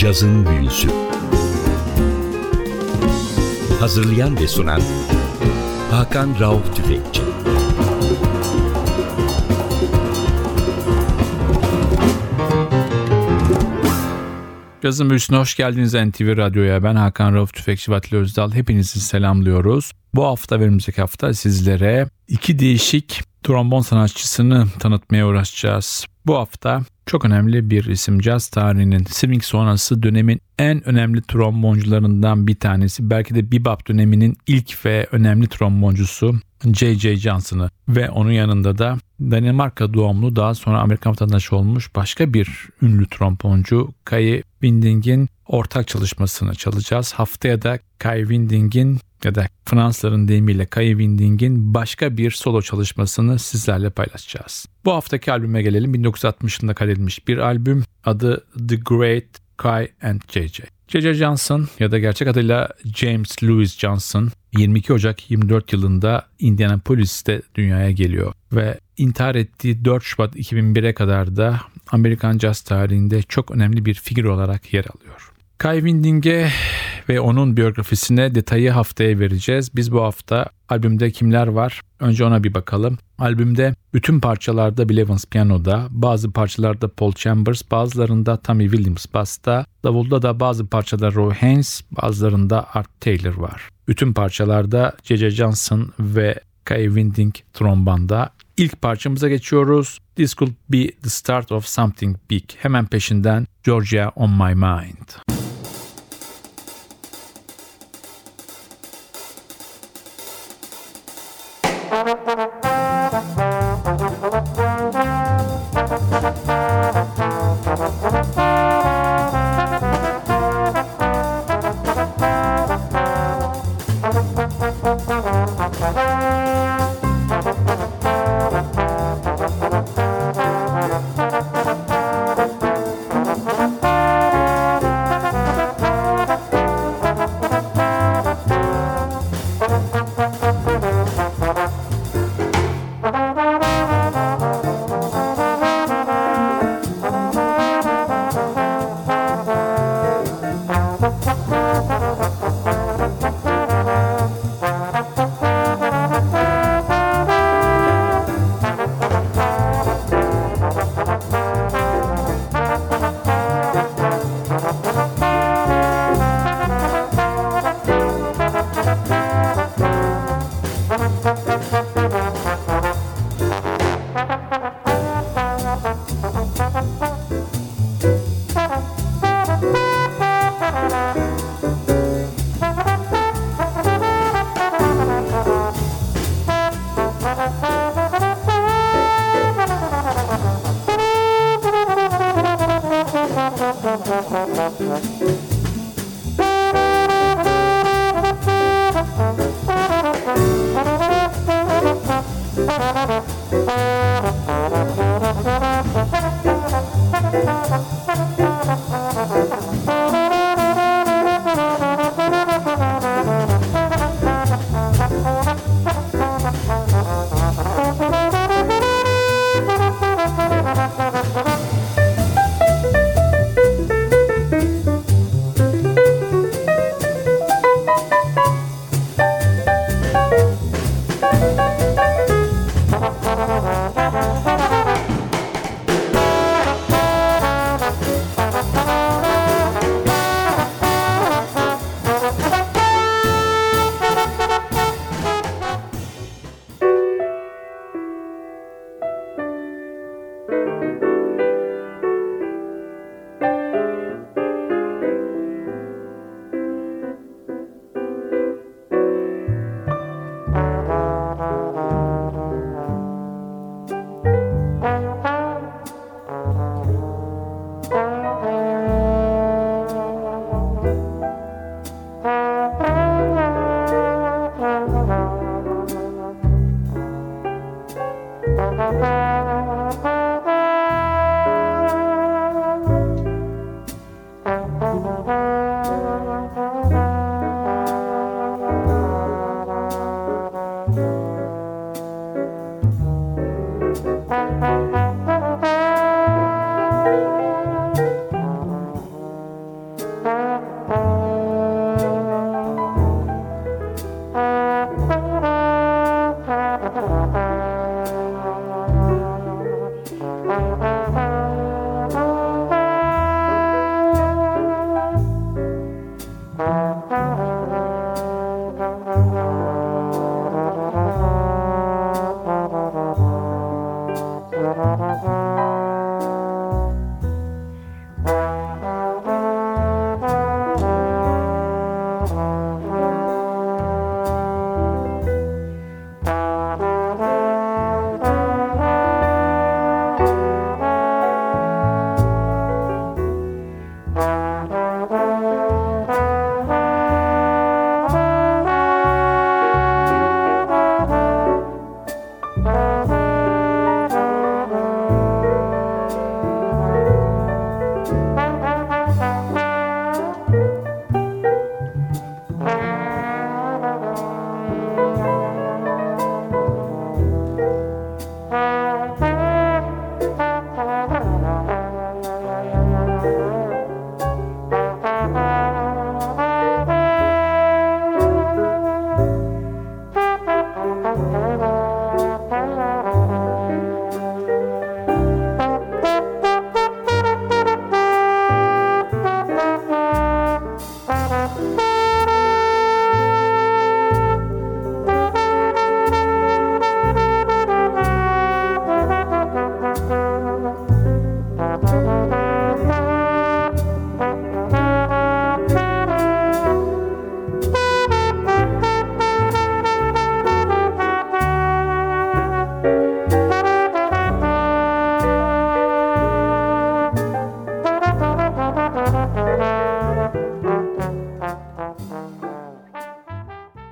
Cazın Büyüsü. Hazırlayan ve sunan Hakan Rauf Tüfekçi. Cazın Büyüsü'ne hoş geldiniz NTV Radyo'ya. Ben Hakan Rauf Tüfekçi, Batılı Özdal. Hepinizi selamlıyoruz. Bu hafta ve önümüzdeki hafta sizlere iki değişik trombon sanatçısını tanıtmaya uğraşacağız. Bu hafta çok önemli bir isim, caz tarihinin swing sonrası dönemin en önemli tromboncularından bir tanesi. Belki de bebop döneminin ilk ve önemli tromboncusu J.J. Johnson'ı ve onun yanında da Danimarka doğumlu, daha sonra Amerikan vatandaşı olmuş başka bir ünlü tromboncu Kai Winding'in ortak çalışmasını çalacağız. Haftaya da Kai Winding'in ya da Fransızların deyimiyle Kai Winding'in başka bir solo çalışmasını sizlerle paylaşacağız. Bu haftaki albüme gelelim. 1960'ında kaydedilmiş bir albüm. Adı The Great Kai and J.J. J.J. Johnson ya da gerçek adıyla James Louis Johnson 22 Ocak 24 yılında Indianapolis'te dünyaya geliyor ve intihar ettiği 4 Şubat 2001'e kadar da Amerikan caz tarihinde çok önemli bir figür olarak yer alıyor. Kai Winding'e ve onun biyografisine detayı haftaya vereceğiz. Biz bu hafta albümde kimler var? Önce ona bir bakalım. Albümde bütün parçalarda Bill Evans piyanoda, bazı parçalarda Paul Chambers, bazılarında Tommy Williams basta, davulda da bazı parçalarda Roy Haynes, bazılarında Art Taylor var. Bütün parçalarda J.J. Johnson ve Kai Winding trombonda. İlk parçamıza geçiyoruz. This could be the start of something big. Hemen peşinden Georgia on my mind.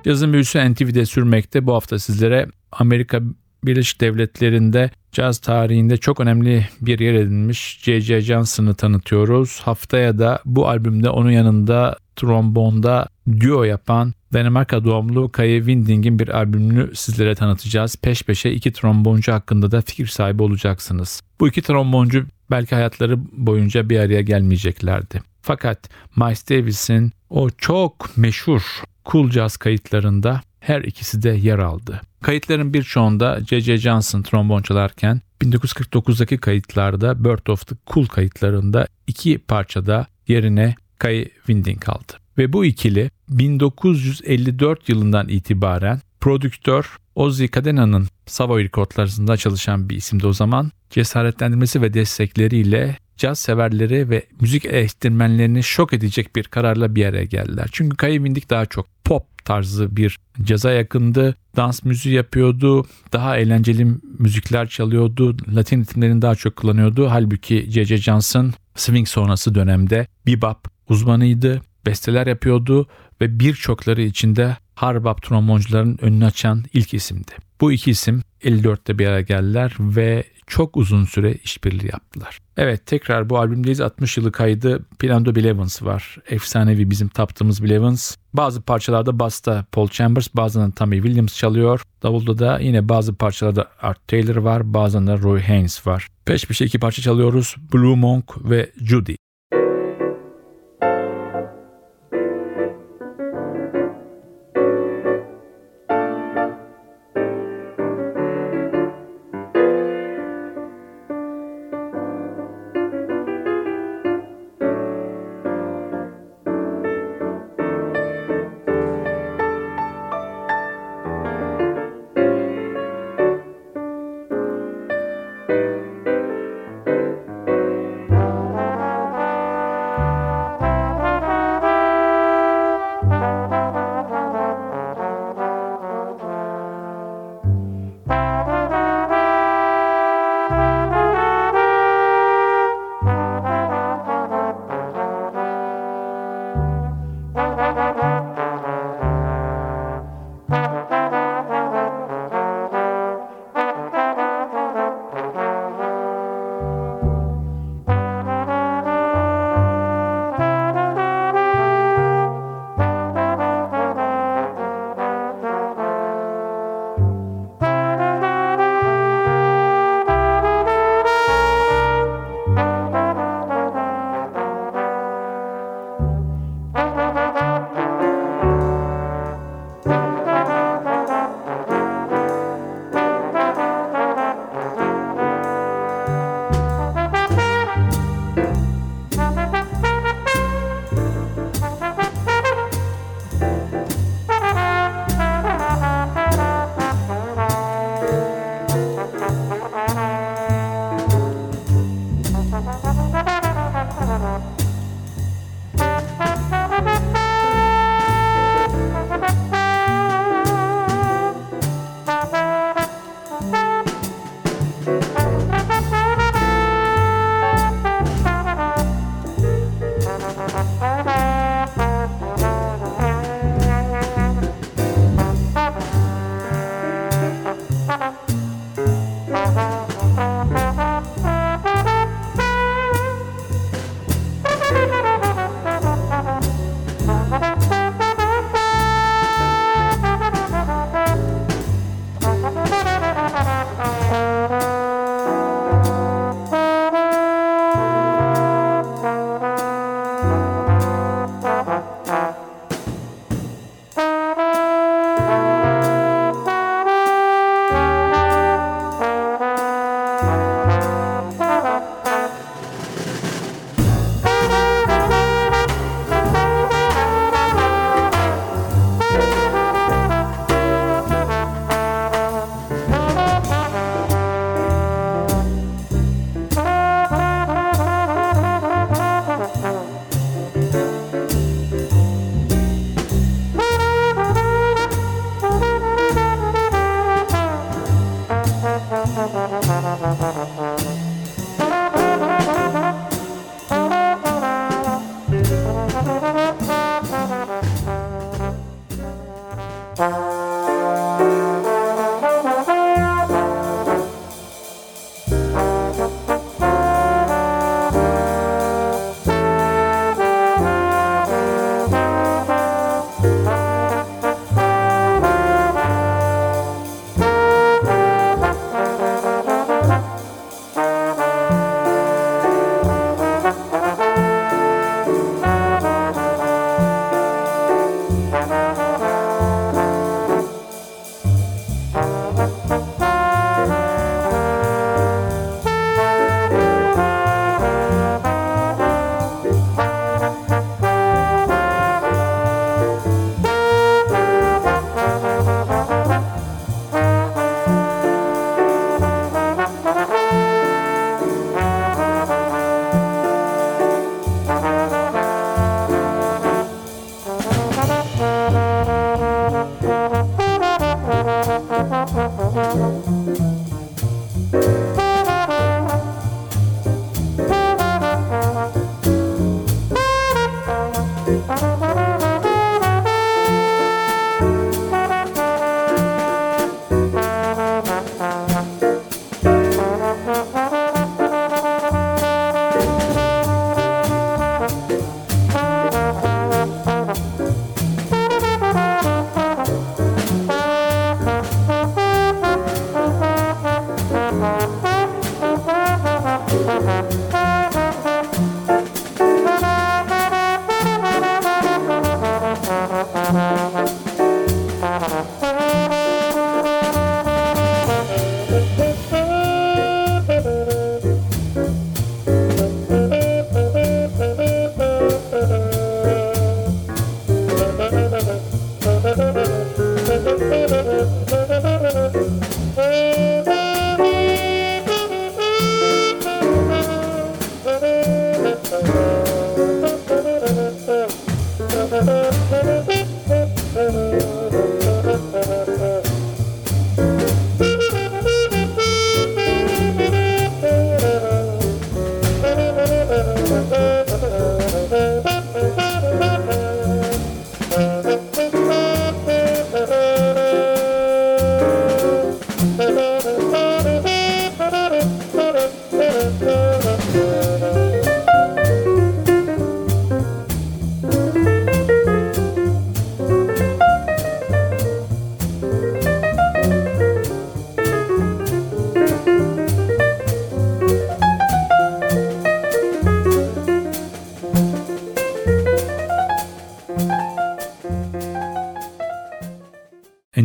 Cazın Büyüsü NTV'de sürmekte. Bu hafta sizlere Amerika Birleşik Devletleri'nde caz tarihinde çok önemli bir yer edinmiş J.J. Johnson'ı tanıtıyoruz. Haftaya da bu albümde onun yanında trombonda duo yapan Danimarka doğumlu Kai Winding'in bir albümünü sizlere tanıtacağız. Peş peşe iki tromboncu hakkında da fikir sahibi olacaksınız. Bu iki tromboncu belki hayatları boyunca bir araya gelmeyeceklerdi. Fakat Miles Davis'in o çok meşhur cool jazz kayıtlarında her ikisi de yer aldı. Kayıtların birçoğunda J.J. Johnson trombon çalarken 1949'daki kayıtlarda Bird of the Cool kayıtlarında iki parçada yerine Kai Winding aldı. Ve bu ikili 1954 yılından itibaren prodüktör Ozzy Cadena'nın Savoy Records'larında çalışan bir isimdi o zaman. Cesaretlendirmesi ve destekleriyle caz severleri ve müzik eleştirmenlerini şok edecek bir kararla bir araya geldiler. Çünkü Kai Winding daha çok pop tarzı bir caza yakındı. Dans müziği yapıyordu. Daha eğlenceli müzikler çalıyordu. Latin ritimlerini daha çok kullanıyordu. Halbuki J.J. Johnson swing sonrası dönemde bebop uzmanıydı. Besteler yapıyordu ve birçokları içinde harbap tromboncuların önünü açan ilk isimdi. Bu iki isim 54'te bir araya geldiler ve çok uzun süre işbirliği yaptılar. Evet, tekrar bu albümdeyiz. 60 yılı kaydı. Planda Bill Evans var. Efsanevi, bizim taptığımız Bill Evans. Bazı parçalarda basta Paul Chambers, bazen Tommy Williams çalıyor. Davulda da yine bazı parçalarda Art Taylor var, bazen de Roy Haynes var. Peş peşe iki parça çalıyoruz. Blue Monk ve Judy.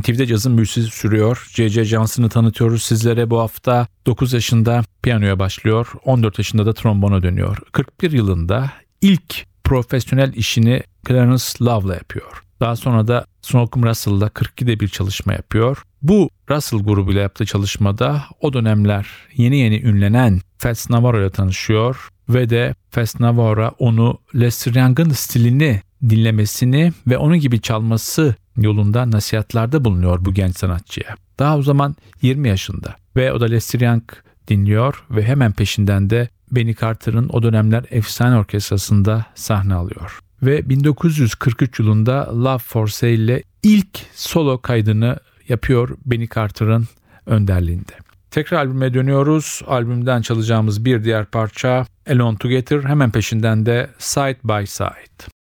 TV'de cazın büyüsü sürüyor. J.J. Johnson'ı tanıtıyoruz sizlere. Bu hafta 9 yaşında piyanoya başlıyor. 14 yaşında da trombona dönüyor. 41 yılında ilk profesyonel işini Clarence Love'la yapıyor. Daha sonra da Slocum Russell'la 42'de bir çalışma yapıyor. Bu Russell grubuyla yaptığı çalışmada o dönemler yeni ünlenen Fels Navarro'yla tanışıyor. Ve de Fels Navarro onu Lester Young'ın stilini dinlemesini ve onun gibi çalması yolunda nasihatlarda bulunuyor bu genç sanatçıya. Daha o zaman 20 yaşında ve o da Lester Young dinliyor ve hemen peşinden de Benny Carter'ın o dönemler efsane orkestrasında sahne alıyor. Ve 1943 yılında Love for Sale ile ilk solo kaydını yapıyor Benny Carter'ın önderliğinde. Tekrar albüme dönüyoruz. Albümden çalacağımız bir diğer parça Alone Together, hemen peşinden de Side by Side.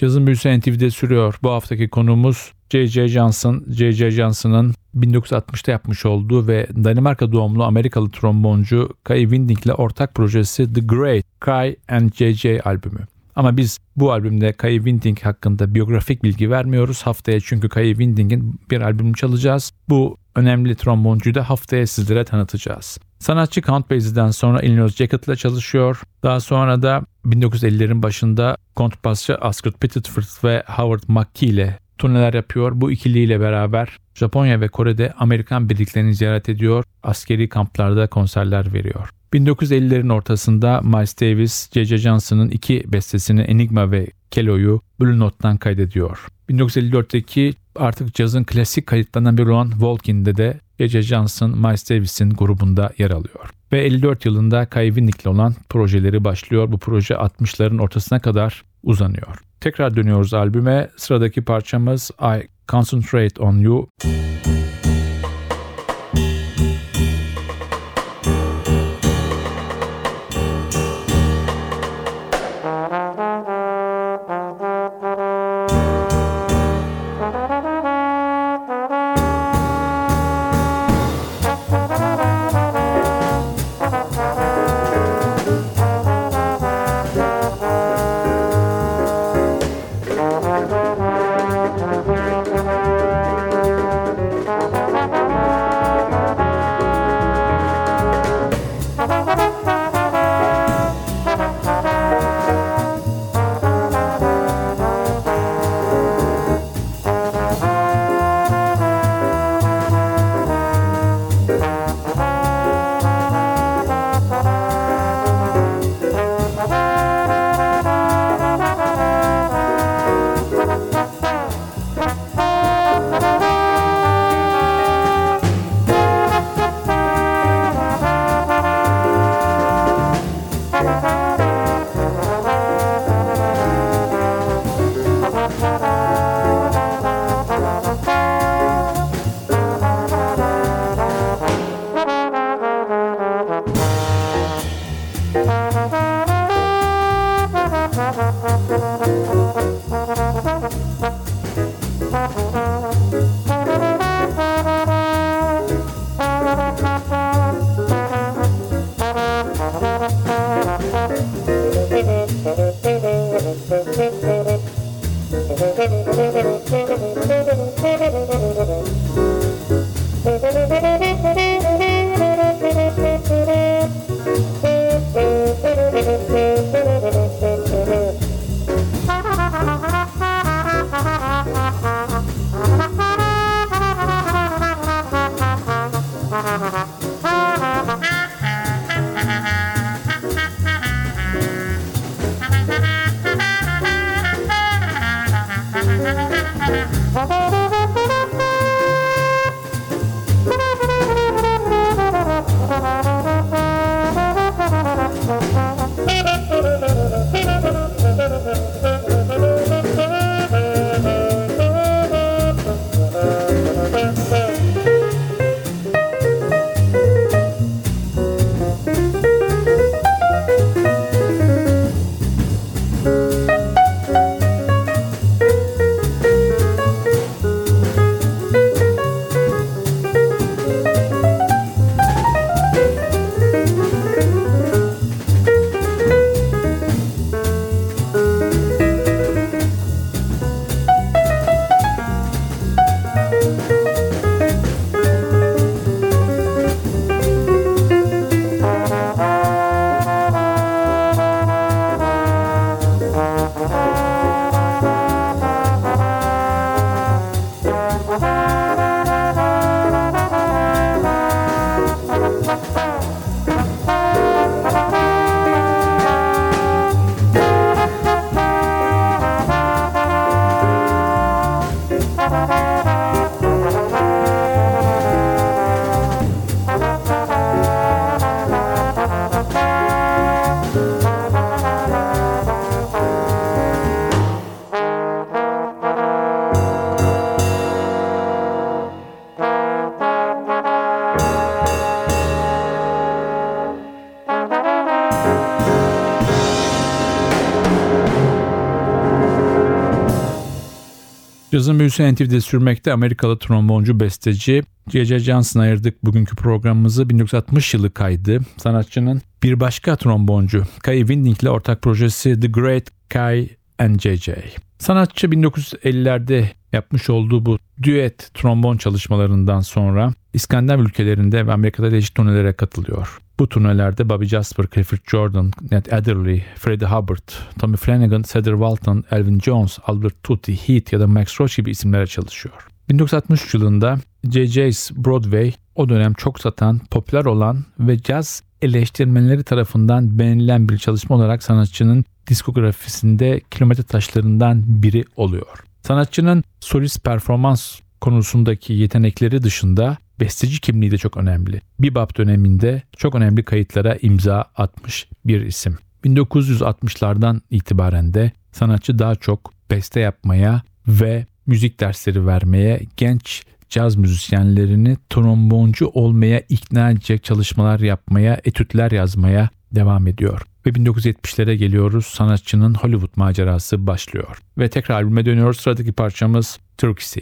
Cazın Büyüsü NTV'de sürüyor. Bu haftaki konuğumuz J.J. Johnson. J.J. Johnson'ın 1960'ta yapmış olduğu ve Danimarka doğumlu Amerikalı tromboncu Kai Winding ile ortak projesi The Great Kai and J.J. albümü. Ama biz bu albümde Kai Winding hakkında biyografik bilgi vermiyoruz haftaya, çünkü Kai Winding'in bir albümünü çalacağız. Bu önemli tromboncuyu da haftaya sizlere tanıtacağız. Sanatçı Count Basie'den sonra Illinois Jacquet ile çalışıyor. Daha sonra da 1950'lerin başında kontrbasçı Oscar Pettiford ve Howard McGhee ile turneler yapıyor. Bu ikiliyle beraber Japonya ve Kore'de Amerikan birliklerini ziyaret ediyor. Askeri kamplarda konserler veriyor. 1950'lerin ortasında Miles Davis, J.J. Johnson'ın iki bestesini Enigma ve Kelo'yu Blue Note'dan kaydediyor. 1954'teki artık cazın klasik kayıtlarından biri olan Walkin'de de J.J. Johnson, Miles Davis'in grubunda yer alıyor. Ve 54 yılında Kai Winding'le olan projeleri başlıyor. Bu proje 60'ların ortasına kadar uzanıyor. Tekrar dönüyoruz albüme. Sıradaki parçamız I Concentrate On You. Cazın Büyüsü NTV'de sürmekte. Amerikalı tromboncu, besteci J.J. Johnson'a ayırdık bugünkü programımızı. 1960 yılı kaydı. Sanatçının bir başka tromboncu Kai Winding ile ortak projesi The Great Kai and J.J. Sanatçı 1950'lerde yapmış olduğu bu düet trombon çalışmalarından sonra İskandinav ülkelerinde ve Amerika'da değişik turnelere katılıyor. Bu turnelerde Bobby Jaspar, Clifford Jordan, Nat Adderley, Freddie Hubbard, Tommy Flanagan, Cedar Walton, Elvin Jones, Albert Tootie, Heat ya da Max Roach gibi isimlere çalışıyor. 1963 yılında J.J.'s Broadway, o dönem çok satan, popüler olan ve caz eleştirmenleri tarafından beğenilen bir çalışma olarak sanatçının diskografisinde kilometre taşlarından biri oluyor. Sanatçının solist performans konusundaki yetenekleri dışında besteci kimliği de çok önemli. Bebop döneminde çok önemli kayıtlara imza atmış bir isim. 1960'lardan itibaren de sanatçı daha çok beste yapmaya ve müzik dersleri vermeye, genç caz müzisyenlerini tromboncu olmaya ikna edecek çalışmalar yapmaya, etütler yazmaya devam ediyor. Ve 1970'lere geliyoruz. Sanatçının Hollywood macerası başlıyor. Ve tekrar albüme dönüyoruz. Sıradaki parçamız Turkisi.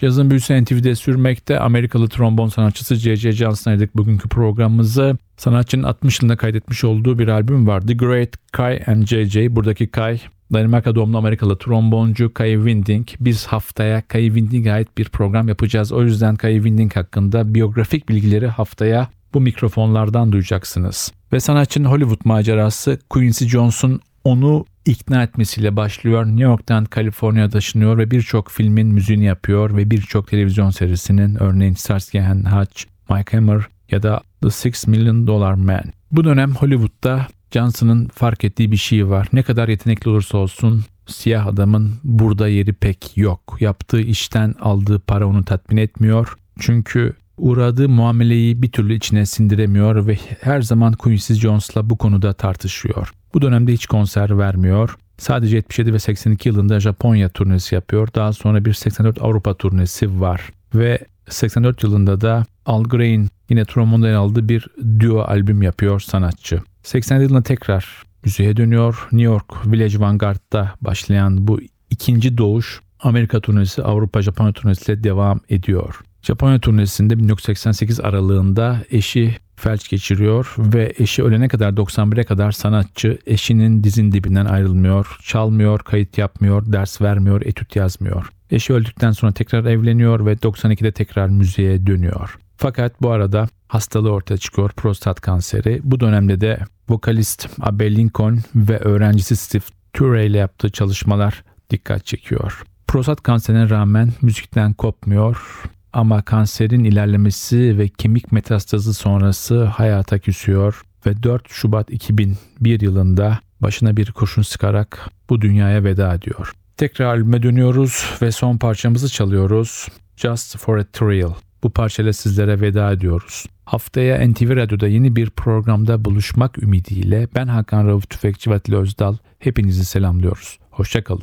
Cazın Büyüsü NTV'de sürmekte. Amerikalı trombon sanatçısı J.J. Johnson'a ayırdık bugünkü programımızı. Sanatçının 60 yılında kaydetmiş olduğu bir albüm var. The Great Kai and J.J. Buradaki Kai, Danimarka doğumlu Amerikalı tromboncu Kai Winding. Biz haftaya Kai Winding'e ait bir program yapacağız. O yüzden Kai Winding hakkında biyografik bilgileri haftaya bu mikrofonlardan duyacaksınız. Ve sanatçının Hollywood macerası Quincy Jones'un onu ikna etmesiyle başlıyor. New York'tan Kaliforniya'ya taşınıyor ve birçok filmin müziğini yapıyor ve birçok televizyon serisinin, örneğin Starsky and Hutch, Mike Hammer ya da The Six Million Dollar Man. Bu dönem Hollywood'da Johnson'ın fark ettiği bir şey var. Ne kadar yetenekli olursa olsun siyah adamın burada yeri pek yok. Yaptığı işten aldığı para onu tatmin etmiyor. Çünkü uğradığı muameleyi bir türlü içine sindiremiyor ve her zaman Quincy Jones'la bu konuda tartışıyor. Bu dönemde hiç konser vermiyor. Sadece 77 ve 82 yılında Japonya turnesi yapıyor. Daha sonra bir 84 Avrupa turnesi var. Ve 84 yılında da Al Green yine trombondan aldığı bir duo albüm yapıyor sanatçı. 87 yılında tekrar müziğe dönüyor. New York Village Vanguard'da başlayan bu ikinci doğuş Amerika turnesi Avrupa Japonya turnesiyle devam ediyor. Japonya turnesinde 1988 aralığında eşi felç geçiriyor ve eşi ölene kadar 91'e kadar sanatçı eşinin dizin dibinden ayrılmıyor, çalmıyor, kayıt yapmıyor, ders vermiyor, etüt yazmıyor. Eşi öldükten sonra tekrar evleniyor ve 92'de tekrar müziğe dönüyor. Fakat bu arada hastalığı ortaya çıkıyor, prostat kanseri. Bu dönemde de vokalist Abe Lincoln ve öğrencisi Steve Turre ile yaptığı çalışmalar dikkat çekiyor. Prostat kanserine rağmen müzikten kopmuyor. Ama kanserin ilerlemesi ve kemik metastazı sonrası hayata küsüyor ve 4 Şubat 2001 yılında başına bir kurşun sıkarak bu dünyaya veda ediyor. Tekrar albüme dönüyoruz ve son parçamızı çalıyoruz. Just for a Thrill. Bu parçayla sizlere veda ediyoruz. Haftaya NTV Radyo'da yeni bir programda buluşmak ümidiyle ben Hakan Rauf Tüfekçi ve Batılı Özdal hepinizi selamlıyoruz. Hoşçakalın.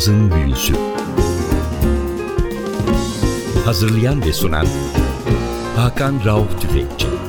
Cazın Büyüsü. Hazırlayan ve sunan Hakan Rauf Tüfekçi.